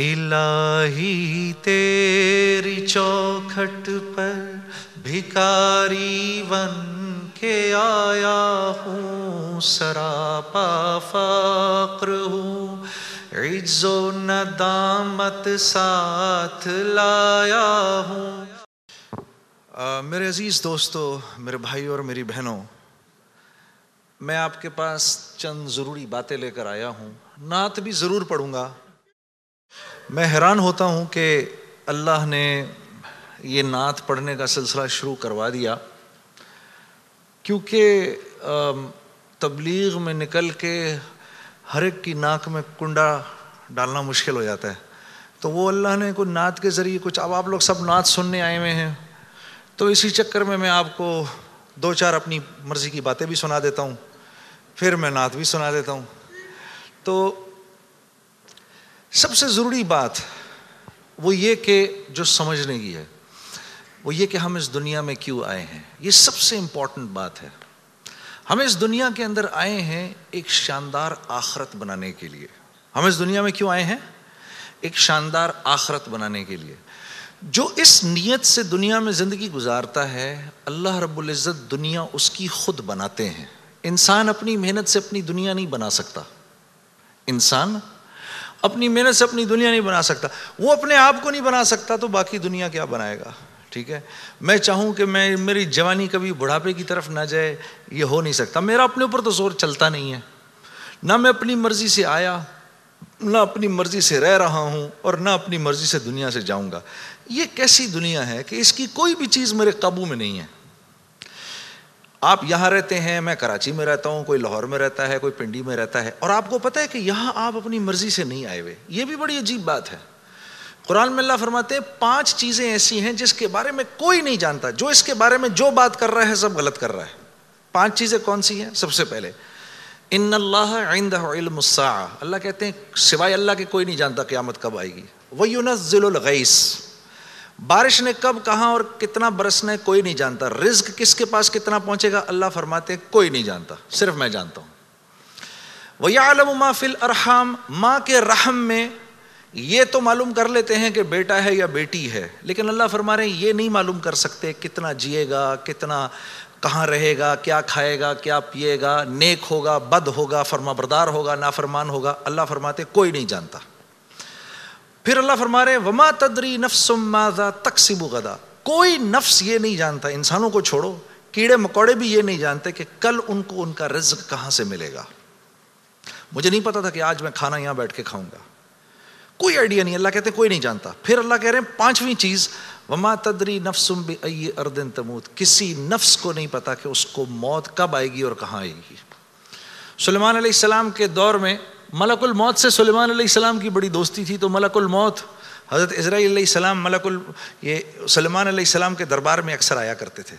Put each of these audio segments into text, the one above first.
الہی تیری چوکھٹ پر بھکاری بن کے آیا ہوں، سراپا فقر ہوں، عجز و ندامت ساتھ لایا ہوں۔ میرے عزیز دوستو، میرے بھائی اور میری بہنوں، میں آپ کے پاس چند ضروری باتیں لے کر آیا ہوں۔ نعت بھی ضرور پڑھوں گا۔ میں حیران ہوتا ہوں کہ اللہ نے یہ نعت پڑھنے کا سلسلہ شروع کروا دیا، کیونکہ تبلیغ میں نکل کے ہر ایک کی ناک میں کنڈا ڈالنا مشکل ہو جاتا ہے، تو وہ اللہ نے کوئی نعت کے ذریعے کچھ، اب آپ لوگ سب نعت سننے آئے ہوئے ہیں، تو اسی چکر میں میں آپ کو دو چار اپنی مرضی کی باتیں بھی سنا دیتا ہوں، پھر میں نعت بھی سنا دیتا ہوں۔ تو سب سے ضروری بات وہ یہ کہ جو سمجھنے کی ہے وہ یہ کہ ہم اس دنیا میں کیوں آئے ہیں۔ یہ سب سے امپورٹنٹ بات ہے۔ ہم اس دنیا کے اندر آئے ہیں ایک شاندار آخرت بنانے کے لیے۔ ہم اس دنیا میں کیوں آئے ہیں؟ ایک شاندار آخرت بنانے کے لیے۔ جو اس نیت سے دنیا میں زندگی گزارتا ہے، اللہ رب العزت دنیا اس کی خود بناتے ہیں۔ انسان اپنی محنت سے اپنی دنیا نہیں بنا سکتا، انسان اپنی محنت سے اپنی دنیا نہیں بنا سکتا، وہ اپنے آپ کو نہیں بنا سکتا تو باقی دنیا کیا بنائے گا؟ ٹھیک ہے، میں چاہوں کہ میں میری جوانی کبھی بڑھاپے کی طرف نہ جائے، یہ ہو نہیں سکتا۔ میرا اپنے اوپر تو زور چلتا نہیں ہے، نہ میں اپنی مرضی سے آیا، نہ اپنی مرضی سے رہ رہا ہوں، اور نہ اپنی مرضی سے دنیا سے جاؤں گا۔ یہ کیسی دنیا ہے کہ اس کی کوئی بھی چیز میرے قابو میں نہیں ہے۔ آپ یہاں رہتے ہیں، میں کراچی میں رہتا ہوں، کوئی لاہور میں رہتا ہے، کوئی پنڈی میں رہتا ہے، اور آپ کو پتہ ہے کہ یہاں آپ اپنی مرضی سے نہیں آئے ہوئے۔ یہ بھی بڑی عجیب بات ہے۔ قرآن میں اللہ فرماتے ہیں 5 چیزیں ایسی ہیں جس کے بارے میں کوئی نہیں جانتا، جو اس کے بارے میں جو بات کر رہا ہے سب غلط کر رہا ہے۔ 5 چیزیں کون سی ہیں؟ سب سے پہلے ان اللہ عندہ علم الساعہ، اللہ کہتے ہیں سوائے اللہ کے کوئی نہیں جانتا قیامت کب آئے گی۔ وَيُنَزِّلُ الْغَيْثَ، بارش نے کب، کہاں اور کتنا برسنا ہے کوئی نہیں جانتا۔ رزق کس کے پاس کتنا پہنچے گا، اللہ فرماتے ہیں کوئی نہیں جانتا، صرف میں جانتا ہوں۔ وَيَعْلَمُ مَا فِي الْأَرْحَامِ، ماں کے رحم میں یہ تو معلوم کر لیتے ہیں کہ بیٹا ہے یا بیٹی ہے، لیکن اللہ فرما رہے ہیں یہ نہیں معلوم کر سکتے کتنا جیے گا، کتنا کہاں رہے گا، کیا کھائے گا، کیا پیے گا، نیک ہوگا، بد ہوگا، فرما بردار ہوگا، نافرمان ہوگا، اللہ فرماتے کوئی نہیں جانتا۔ پھر اللہ فرما رہے وما تدری نفس ماذا تکسب غدا، کوئی نفس یہ نہیں جانتا، انسانوں کو چھوڑو، کیڑے مکوڑے بھی یہ نہیں جانتے کہ کل ان کو ان کا رزق کہاں سے ملے گا۔ مجھے نہیں پتا تھا کہ آج میں کھانا یہاں بیٹھ کے کھاؤں گا، کوئی آئیڈیا نہیں، اللہ کہتے ہیں کوئی نہیں جانتا۔ پھر اللہ کہہ رہے ہیں 5ویں چیز وما تدری نفس بأي أرض تموت، کسی نفس کو نہیں پتا کہ اس کو موت کب آئے گی اور کہاں آئے گی۔ سلیمان علیہ السلام کے دور میں ملک الموت سے سلیمان علیہ السلام کی بڑی دوستی تھی، تو ملک الموت حضرت عزرائیل علیہ السلام یہ سلیمان علیہ السلام کے دربار میں اکثر آیا کرتے تھے۔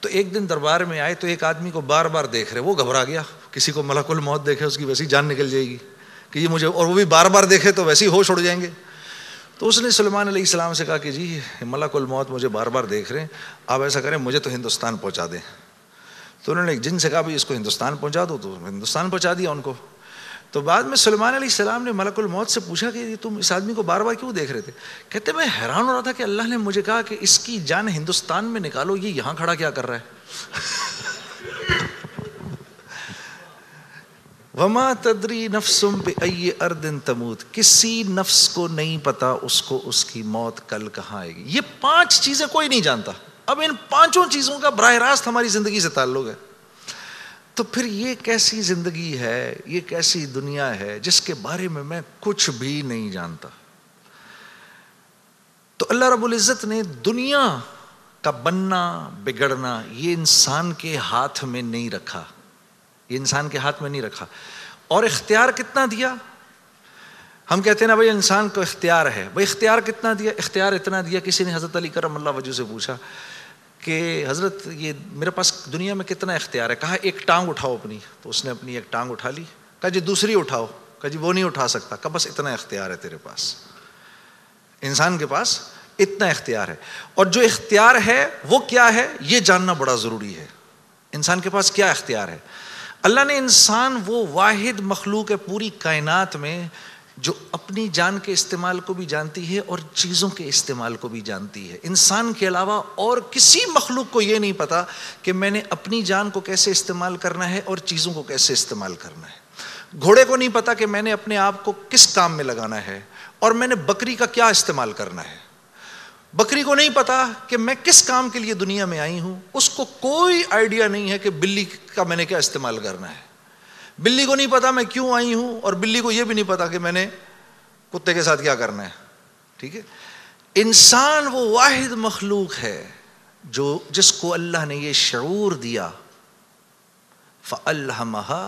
تو ایک دن دربار میں آئے تو ایک آدمی کو بار بار دیکھ رہے، وہ گھبرا گیا، کسی کو ملک الموت دیکھے اس کی ویسی جان نکل جائے گی کہ یہ مجھے، اور وہ بھی بار بار دیکھے تو ویسے ہی ہوش اڑ جائیں گے۔ تو اس نے سلیمان علیہ السلام سے کہا کہ جی ملک الموت مجھے بار بار دیکھ رہے ہیں، آپ ایسا کریں مجھے تو ہندوستان پہنچا دیں۔ تو انہوں نے ایک جن سے کہا بھی اس کو ہندوستان پہنچا دو، تو ہندوستان پہنچا دیا ان کو۔ تو بعد میں سلیمان علیہ السلام نے ملک الموت سے پوچھا کہ تم اس آدمی کو بار بار کیوں دیکھ رہے تھے؟ کہتے میں حیران ہو رہا تھا کہ اللہ نے مجھے کہا کہ اس کی جان ہندوستان میں نکالو، یہ یہاں کھڑا کیا کر رہا ہے؟ وما تدری نفسم بأي أرض تموت، کسی نفس کو نہیں پتا اس کو اس کی موت کل کہاں آئے گی۔ یہ 5 چیزیں کوئی نہیں جانتا۔ اب ان 5 چیزوں کا براہ راست ہماری زندگی سے تعلق ہے۔ تو پھر یہ کیسی زندگی ہے، یہ کیسی دنیا ہے جس کے بارے میں میں کچھ بھی نہیں جانتا؟ تو اللہ رب العزت نے دنیا کا بننا بگڑنا یہ انسان کے ہاتھ میں نہیں رکھا، یہ انسان کے ہاتھ میں نہیں رکھا، اور اختیار کتنا دیا۔ ہم کہتے ہیں نا بھائی انسان کو اختیار ہے، بھائی اختیار کتنا دیا؟ اختیار اتنا دیا، کسی نے حضرت علی کرم اللہ وجہ سے پوچھا کہ حضرت یہ میرے پاس دنیا میں کتنا اختیار ہے؟ کہا ایک ٹانگ اٹھاؤ اپنی، تو اس نے اپنی ایک ٹانگ اٹھا لی۔ کہا جی دوسری اٹھاؤ، کہا جی وہ نہیں اٹھا سکتا، کہا بس اتنا اختیار ہے تیرے پاس، انسان کے پاس اتنا اختیار ہے۔ اور جو اختیار ہے وہ کیا ہے یہ جاننا بڑا ضروری ہے، انسان کے پاس کیا اختیار ہے۔ اللہ نے انسان وہ واحد مخلوق ہے پوری کائنات میں جو اپنی جان کے استعمال کو بھی جانتی ہے اور چیزوں کے استعمال کو بھی جانتی ہے. انسان کے علاوہ اور کسی مخلوق کو یہ نہیں پتا کہ میں نے اپنی جان کو کیسے استعمال کرنا ہے اور چیزوں کو کیسے استعمال کرنا ہے. گھوڑے کو نہیں پتا کہ میں نے اپنے آپ کو کس کام میں لگانا ہے اور میں نے بکری کا کیا استعمال کرنا ہے. بکری کو نہیں پتا کہ میں کس کام کے لیے دنیا میں آئی ہوں. اس کو کوئی آئیڈیا نہیں ہے کہ بلی کا میں نے کیا استعمال کرنا ہے. بلی کو نہیں پتا میں کیوں آئی ہوں اور بلی کو یہ بھی نہیں پتا کہ میں نے کتے کے ساتھ کیا کرنا ہے. ٹھیک ہے. انسان وہ واحد مخلوق ہے جو جس کو اللہ نے یہ شعور دیا فَأَلْهَمَهَا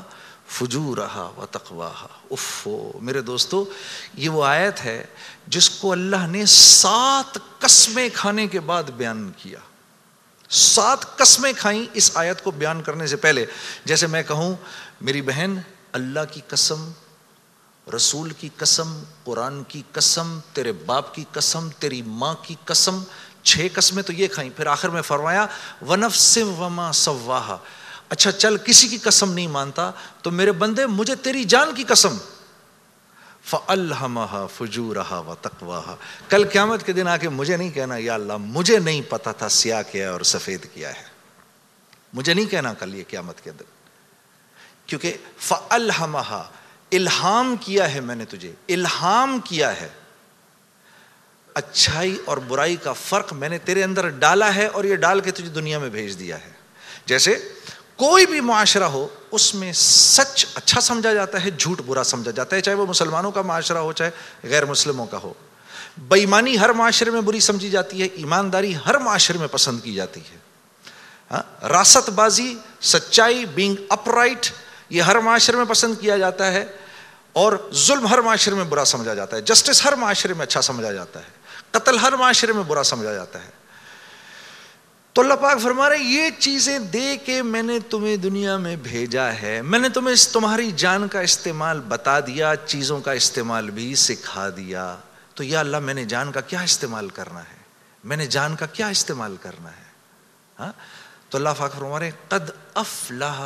فُجُورَهَا وَتَقْوَاهَا. اف میرے دوستو، یہ وہ آیت ہے جس کو اللہ نے 7 قسمیں کھانے کے بعد بیان کیا. 7 قسمیں کھائیں اس آیت کو بیان کرنے سے پہلے. جیسے میں کہوں میری بہن، اللہ کی قسم، رسول کی قسم، قرآن کی قسم، تیرے باپ کی قسم، تیری ماں کی قسم، 6 قسمیں تو یہ کھائیں. پھر آخر میں فرمایا وَنَفْسٍ وَمَا سَوَّاهَا. اچھا چل کسی کی قسم نہیں مانتا تو میرے بندے مجھے تیری جان کی قسم. فَأَلْهَمَهَا فُجُورَهَا وَتَقْوَاهَا. کل قیامت کے دن آ کے مجھے نہیں کہنا یا اللہ مجھے نہیں پتا تھا سیاہ کیا ہے اور سفید کیا ہے. مجھے نہیں کہنا کل یہ قیامت کے دن، کیونکہ فَأَلْهَمَهَا الہام کیا ہے، میں نے تجھے الہام کیا ہے، اچھائی اور برائی کا فرق میں نے تیرے اندر ڈالا ہے اور یہ ڈال کے تجھے دنیا میں بھیج دیا ہے. جیسے کوئی بھی معاشرہ ہو اس میں سچ اچھا سمجھا جاتا ہے، جھوٹ برا سمجھا جاتا ہے، چاہے وہ مسلمانوں کا معاشرہ ہو چاہے غیر مسلموں کا ہو. بےایمانی ہر معاشرے میں بری سمجھی جاتی ہے، ایمانداری ہر معاشرے میں پسند کی جاتی ہے. راست بازی، سچائی، بینگ اپ رائٹ، یہ ہر معاشرے میں پسند کیا جاتا ہے. اور ظلم ہر معاشرے میں برا سمجھا جاتا ہے. جسٹس ہر معاشرے میں اچھا سمجھا جاتا ہے. قتل ہر معاشرے میں برا سمجھا جاتا ہے. تو اللہ پاک فرما رہے یہ چیزیں دے کے میں نے تمہیں دنیا میں بھیجا ہے. میں نے تمہیں تمہاری جان کا استعمال بتا دیا، چیزوں کا استعمال بھی سکھا دیا. تو یا اللہ میں نے جان کا کیا استعمال کرنا ہے، میں نے جان کا کیا استعمال کرنا ہے. ہاں تو اللہ پاک فرما رہے قد افلح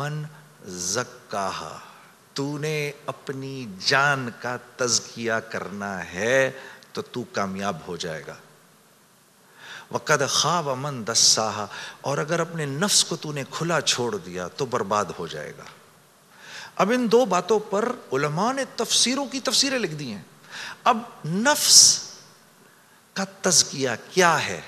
من زکاہا. تو نے اپنی جان کا تزکیہ کرنا ہے تو تو کامیاب ہو جائے گا. وَقَدْ خَابَ مَنْ دَسَّاهَا. اور اگر اپنے نفس کو تو نے کھلا چھوڑ دیا تو برباد ہو جائے گا. اب ان 2 باتوں پر علماء نے تفسیروں کی تفسیریں لکھ دی ہیں. اب نفس کا تزکیہ کیا ہے؟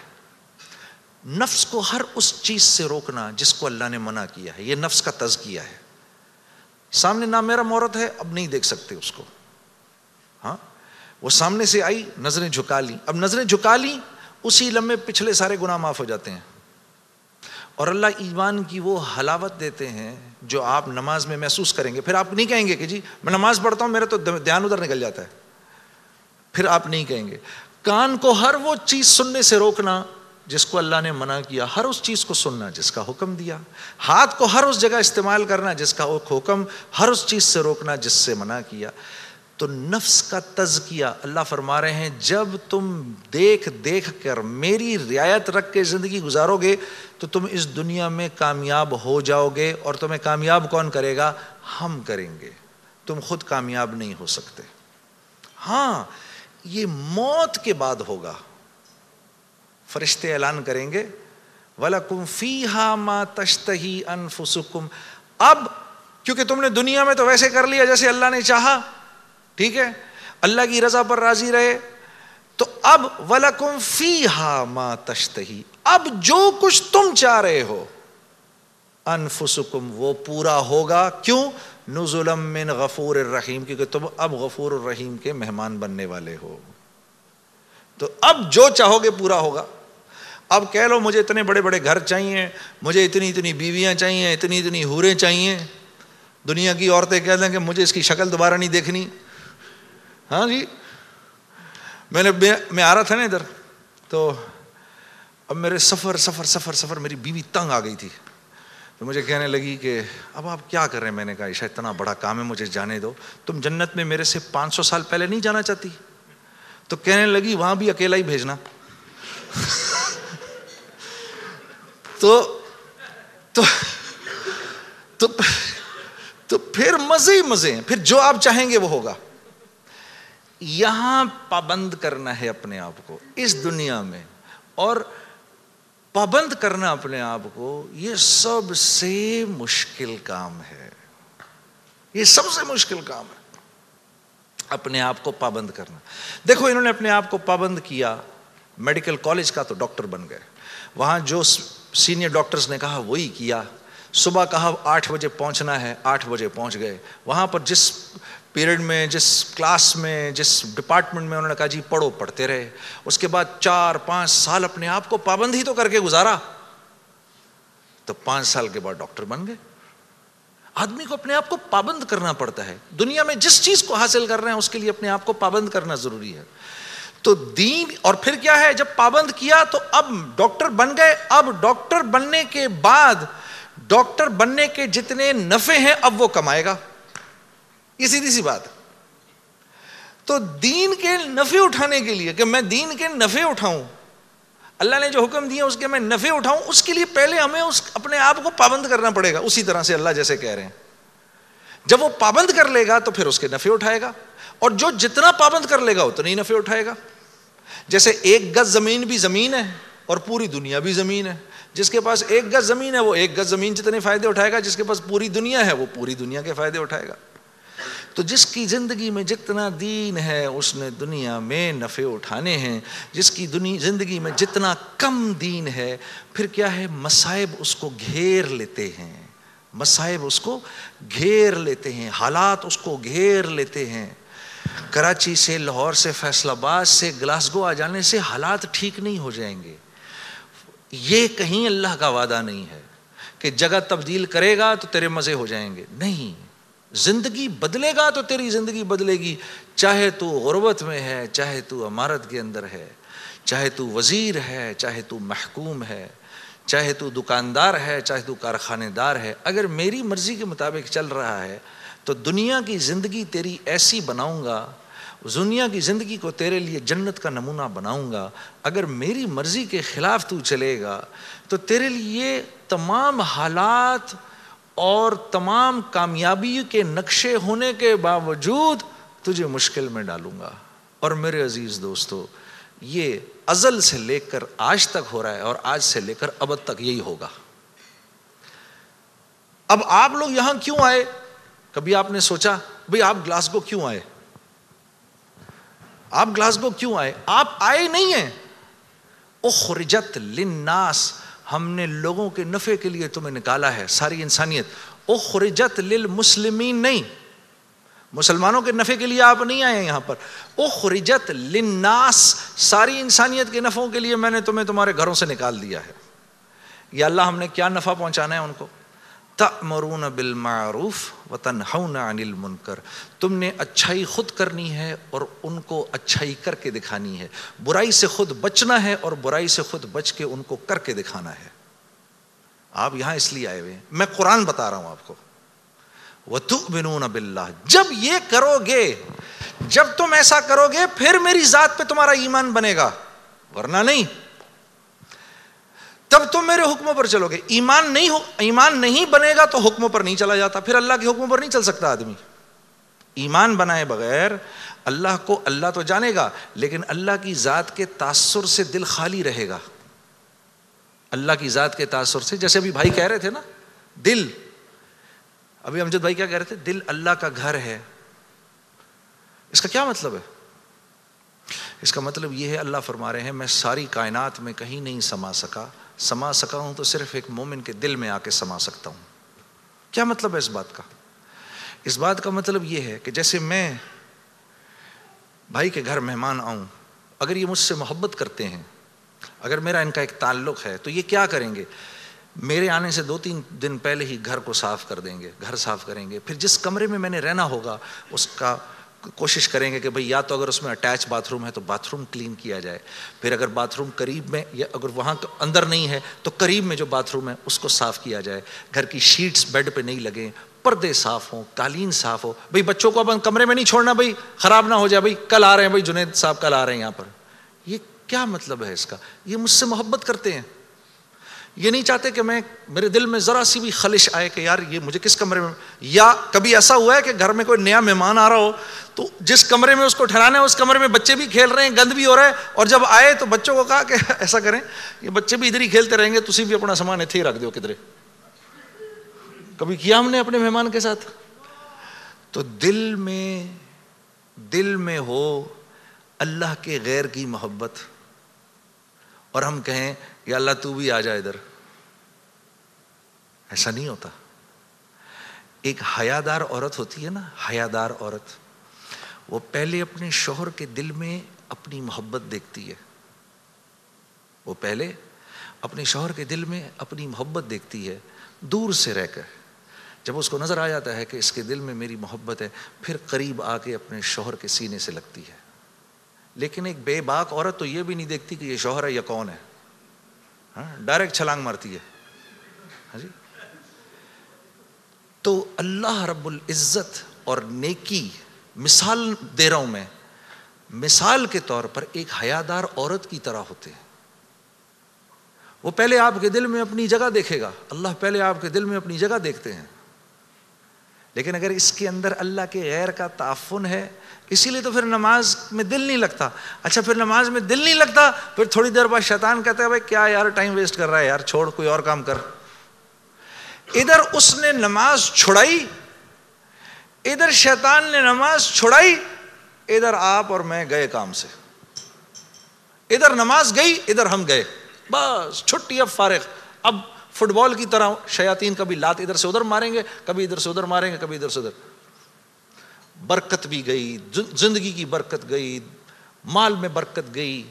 نفس کو ہر اس چیز سے روکنا جس کو اللہ نے منع کیا ہے، یہ نفس کا تزکیہ ہے. سامنے نامحرم عورت ہے، اب نہیں دیکھ سکتے اس کو. ہاں وہ سامنے سے آئی، نظریں جھکا لیں، اب نظریں جھکا لیں اسی لمحے پچھلے سارے گناہ معاف ہو جاتے ہیں. اور اللہ ایمان کی وہ حلاوت دیتے ہیں جو آپ نماز میں محسوس کریں گے. پھر آپ نہیں کہیں گے کہ جی میں نماز پڑھتا ہوں میرا تو دھیان ادھر نکل جاتا ہے، پھر آپ نہیں کہیں گے. کان کو ہر وہ چیز سننے سے روکنا جس کو اللہ نے منع کیا، ہر اس چیز کو سننا جس کا حکم دیا. ہاتھ کو ہر اس جگہ استعمال کرنا جس کا حکم، ہر اس چیز سے روکنا جس سے منع کیا. تو نفس کا تزکیہ. اللہ فرما رہے ہیں جب تم دیکھ کر میری رعایت رکھ کے زندگی گزارو گے تو تم اس دنیا میں کامیاب ہو جاؤ گے. اور تمہیں کامیاب کون کرے گا؟ ہم کریں گے. تم خود کامیاب نہیں ہو سکتے. ہاں یہ موت کے بعد ہوگا. فرشتے اعلان کریں گے وَلَكُمْ فِيهَا مَا تَشْتَهِي أَنفُسُكُمْ. اب کیونکہ تم نے دنیا میں تو ویسے کر لیا جیسے اللہ نے چاہا، ٹھیک ہے، اللہ کی رضا پر راضی رہے، تو اب وَلَكُمْ فِيهَا مَا تَشْتَهِي. اب جو کچھ تم چاہ رہے ہو انفسکم وہ پورا ہوگا. کیوں؟ نُزُلًا مِّن غفور الرحیم، کیونکہ تم اب غفور الرحیم کے مہمان بننے والے ہو. تو اب جو چاہو گے پورا ہوگا. اب کہہ لو مجھے اتنے بڑے بڑے گھر چاہیے، مجھے اتنی اتنی بیویاں چاہیے، اتنی اتنی حوریں چاہیے. دنیا کی عورتیں کہہ دیں کہ مجھے اس کی شکل دوبارہ نہیں دیکھنی. ہاں جی میں آ رہا تھا نا ادھر، تو اب میرے سفر سفر سفر سفر میری بیوی تنگ آ گئی تھی. تو مجھے کہنے لگی کہ اب آپ کیا کر رہے ہیں؟ میں نے کہا عائشہ اتنا بڑا کام ہے مجھے جانے دو. تم جنت میں میرے سے 500 سال پہلے نہیں جانا چاہتی؟ تو کہنے لگی وہاں بھی اکیلا ہی بھیجنا. تو پھر مزے ہی مزے ہیں. پھر جو آپ چاہیں گے وہ ہوگا. یہاں پابند کرنا ہے اپنے آپ کو اس دنیا میں, اور پابند کرنا اپنے آپ کو یہ سب سے مشکل کام ہے, یہ سب سے مشکل کام ہے اپنے آپ کو پابند کرنا. دیکھو انہوں نے اپنے آپ کو پابند کیا, میڈیکل کالج کا تو ڈاکٹر بن گئے, وہاں جو سینئر ڈاکٹرز نے کہا وہی کیا, صبح کہا 8 بجے پہنچنا ہے, 8 بجے پہنچ گئے, وہاں پر جس پیریڈ میں جس کلاس میں جس ڈپارٹمنٹ میں انہوں نے کہا جی پڑھو پڑھتے رہے. اس کے بعد 4-5 سال اپنے آپ کو پابند ہی تو کر کے گزارا, تو 5 سال کے بعد ڈاکٹر بن گئے. آدمی کو اپنے آپ کو پابند کرنا پڑتا ہے, دنیا میں جس چیز کو حاصل کر رہے ہیں اس کے لیے اپنے آپ کو پابند کرنا ضروری ہے. تو دین, اور پھر کیا ہے, جب پابند کیا تو اب ڈاکٹر بن گئے. اب ڈاکٹر بننے کے بعد ڈاکٹر بننے کے جتنے نفع ہیں اب وہ کمائے گا, یہ سیدھی سی بات ہے. تو دین کے نفع اٹھانے کے لیے کہ میں دین کے نفع اٹھاؤں, اللہ نے جو حکم دیا اس کے میں نفع اٹھاؤں, اس کے لیے پہلے ہمیں اپنے آپ کو پابند کرنا پڑے گا. اسی طرح سے اللہ جیسے کہہ رہے ہیں, جب وہ پابند کر لے گا تو پھر اس کے نفع اٹھائے گا, اور جو جتنا پابند کر لے گا اتنا ہی نفع اٹھائے گا. جیسے 1 گز زمین بھی زمین ہے اور پوری دنیا بھی زمین ہے, جس کے پاس 1 گز زمین ہے وہ 1 گز زمین جتنے فائدے اٹھائے گا, جس کے پاس پوری دنیا ہے وہ پوری دنیا کے فائدے اٹھائے گا. تو جس کی زندگی میں جتنا دین ہے اس نے دنیا میں نفع اٹھانے ہیں, جس کی زندگی میں جتنا کم دین ہے, پھر کیا ہے, مصائب اس کو گھیر لیتے ہیں, مصائب اس کو گھیر لیتے ہیں, حالات اس کو گھیر لیتے ہیں. کراچی سے, لاہور سے, فیصل آباد سے گلاسگو آ جانے سے حالات ٹھیک نہیں ہو جائیں گے, یہ کہیں اللہ کا وعدہ نہیں ہے کہ جگہ تبدیل کرے گا تو تیرے مزے ہو جائیں گے. نہیں, زندگی بدلے گا تو تیری زندگی بدلے گی, چاہے تو غربت میں ہے, چاہے تو عمارت کے اندر ہے, چاہے تو وزیر ہے, چاہے تو محکوم ہے, چاہے تو دکاندار ہے, چاہے تو کارخانے دار ہے. اگر میری مرضی کے مطابق چل رہا ہے تو دنیا کی زندگی تیری ایسی بناؤں گا, دنیا کی زندگی کو تیرے لیے جنت کا نمونہ بناؤں گا. اگر میری مرضی کے خلاف تو چلے گا تو تیرے لیے تمام حالات اور تمام کامیابی کے نقشے ہونے کے باوجود تجھے مشکل میں ڈالوں گا. اور میرے عزیز دوستو, یہ ازل سے لے کر آج تک ہو رہا ہے اور آج سے لے کر ابد تک یہی ہوگا. اب آپ لوگ یہاں کیوں آئے؟ کبھی آپ نے سوچا بھئی آپ گلاسگو کیوں آئے؟ آپ گلاسگو کیوں آئے؟ آپ آئے نہیں ہیں. اخرجت للناس, ہم نے لوگوں کے نفع کے لیے تمہیں نکالا ہے, ساری انسانیت. اخرجت للمسلمین نہیں, مسلمانوں کے نفع کے لیے آپ نہیں آئے یہاں پر. اخرجت للناس, ساری انسانیت کے نفعوں کے لیے میں نے تمہیں تمہارے گھروں سے نکال دیا ہے. یا اللہ ہم نے کیا نفع پہنچانا ہے ان کو؟ تأمرون بالمعروف وتنہون عن المنکر, تم نے اچھائی خود کرنی ہے اور ان کو اچھائی کر کے دکھانی ہے, برائی سے خود بچنا ہے اور برائی سے خود بچ کے ان کو کر کے دکھانا ہے. آپ یہاں اس لیے آئے ہوئے ہیں, میں قرآن بتا رہا ہوں آپ کو. وتؤمنون باللہ, جب یہ کرو گے, جب تم ایسا کرو گے پھر میری ذات پہ تمہارا ایمان بنے گا, ورنہ نہیں. تب تم میرے حکموں پر چلو گے. ایمان نہیں بنے گا تو حکموں پر نہیں چلا جاتا, پھر اللہ کے حکموں پر نہیں چل سکتا آدمی. ایمان بنائے بغیر اللہ کو, اللہ تو جانے گا لیکن اللہ کی ذات کے تاثر سے دل خالی رہے گا. اللہ کی ذات کے تاثر سے, جیسے ابھی بھائی کہہ رہے تھے نا, دل, ابھی امجد بھائی کیا کہہ رہے تھے, دل اللہ کا گھر ہے. اس کا کیا مطلب ہے؟ اس کا مطلب یہ ہے, اللہ فرما رہے ہیں میں ساری کائنات میں کہیں نہیں سما سکا, سما سکا ہوں تو صرف ایک مومن کے دل میں آ کے سما سکتا ہوں. کیا مطلب ہے اس بات کا؟ اس بات کا مطلب یہ ہے کہ جیسے میں بھائی کے گھر مہمان آؤں, اگر یہ مجھ سے محبت کرتے ہیں, اگر میرا ان کا ایک تعلق ہے, تو یہ کیا کریں گے, میرے آنے سے 2-3 دن پہلے ہی گھر کو صاف کر دیں گے, گھر صاف کریں گے. پھر جس کمرے میں میں نے رہنا ہوگا اس کا کوشش کریں گے کہ بھئی یا تو اگر اس میں اٹیچ باتھ روم ہے تو باتھ روم کلین کیا جائے, پھر اگر باتھ روم قریب میں, یا اگر وہاں اندر نہیں ہے تو قریب میں جو باتھ روم ہے اس کو صاف کیا جائے, گھر کی شیٹس بیڈ پہ نہیں لگیں, پردے صاف ہوں, قالین صاف ہو. بھئی بچوں کو اب کمرے میں نہیں چھوڑنا, بھئی خراب نہ ہو جائے, بھئی کل آ رہے ہیں, بھئی جنید صاحب کل آ رہے ہیں یہاں پر. یہ کیا مطلب ہے اس کا؟ یہ مجھ سے محبت کرتے ہیں, یہ نہیں چاہتے کہ میں میرے دل میں ذرا سی بھی خلش آئے کہ یار یہ مجھے کس کمرے میں، یا کبھی ایسا ہوا ہے کہ گھر میں کوئی نیا مہمان آ رہا ہو تو جس کمرے میں اس کو ٹھہرانا ہے اس کمرے میں بچے بھی کھیل رہے ہیں، گند بھی ہو رہا ہے، اور جب آئے تو بچوں کو کہا کہ ایسا کریں یہ بچے بھی ادھر ہی کھیلتے رہیں گے، تسی بھی اپنا سامان اتھے ہی رکھ دیو کدھرے۔ کبھی کیا ہم نے اپنے مہمان کے ساتھ؟ تو دل میں ہو اللہ کے غیر کی محبت، اور ہم کہیں یا اللہ تو بھی آ جا ادھر، ایسا نہیں ہوتا۔ ایک حیادار عورت ہوتی ہے نا، حیادار عورت، وہ پہلے اپنے شوہر کے دل میں اپنی محبت دیکھتی ہے، وہ پہلے اپنے شوہر کے دل میں اپنی محبت دیکھتی ہے دور سے رہ کر۔ جب اس کو نظر آ جاتا ہے کہ اس کے دل میں میری محبت ہے، پھر قریب آ کے اپنے شوہر کے سینے سے لگتی ہے۔ لیکن ایک بے باک عورت تو یہ بھی نہیں دیکھتی کہ یہ شوہر ہے یا کون ہے، ڈائریکٹ چھلانگ مارتی ہے جی۔ تو اللہ رب العزت اور نیکی، مثال دے رہا ہوں میں، مثال کے طور پر ایک حیادار عورت کی طرح ہوتے ہیں۔ وہ پہلے آپ کے دل میں اپنی جگہ دیکھے گا، اللہ پہلے آپ کے دل میں اپنی جگہ دیکھتے ہیں۔ لیکن اگر اس کے اندر اللہ کے غیر کا تعفن ہے، اسی لیے تو پھر نماز میں دل نہیں لگتا۔ اچھا پھر نماز میں دل نہیں لگتا، پھر تھوڑی دیر بعد شیطان کہتا ہے بھائی کیا یار ٹائم ویسٹ کر رہا ہے یار، چھوڑ کوئی اور کام کر۔ ادھر اس نے نماز چھڑائی، ادھر شیطان نے نماز چھڑائی، ادھر آپ اور میں گئے کام سے، ادھر نماز گئی ادھر ہم گئے، بس چھٹی اب فارغ۔ اب فٹ بال کی طرح شیاطین کبھی لات ادھر سے ادھر ماریں گے، کبھی ادھر سے ادھر ماریں گے، کبھی ادھر سے ادھر۔ برکت بھی گئی، زندگی کی برکت گئی، مال میں برکت گئی۔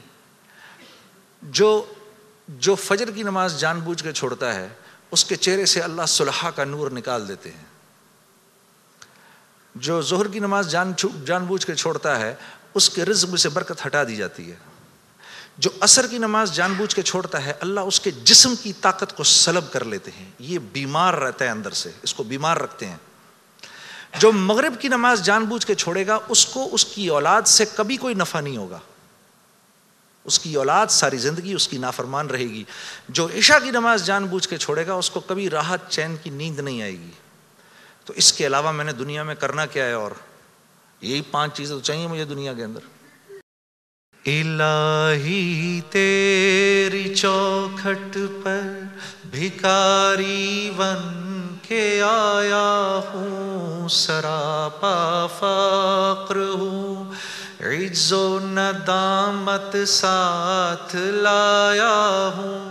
جو فجر کی نماز جان بوجھ کے چھوڑتا ہے اس کے چہرے سے اللہ صلحہ کا نور نکال دیتے ہیں۔ جو ظہر کی نماز جان بوجھ کے چھوڑتا ہے اس کے رزق سے برکت ہٹا دی جاتی ہے۔ جو عصر کی نماز جان بوجھ کے چھوڑتا ہے اللہ اس کے جسم کی طاقت کو سلب کر لیتے ہیں، یہ بیمار رہتا ہے اندر سے، اس کو بیمار رکھتے ہیں۔ جو مغرب کی نماز جان بوجھ کے چھوڑے گا اس کو اس کی اولاد سے کبھی کوئی نفع نہیں ہوگا، اس کی اولاد ساری زندگی اس کی نافرمان رہے گی۔ جو عشاء کی نماز جان بوجھ کے چھوڑے گا اس کو کبھی راحت چین کی نیند نہیں آئے گی۔ تو اس کے علاوہ میں نے دنیا میں کرنا کیا ہے؟ اور یہی 5 چیزیں تو چاہیے مجھے دنیا کے اندر۔ الہی تیری چوکھٹ پر بھکاری بن کہ آیا ہوں، سراپا فقر ہوں، عجز و ندامت ساتھ لایا ہوں،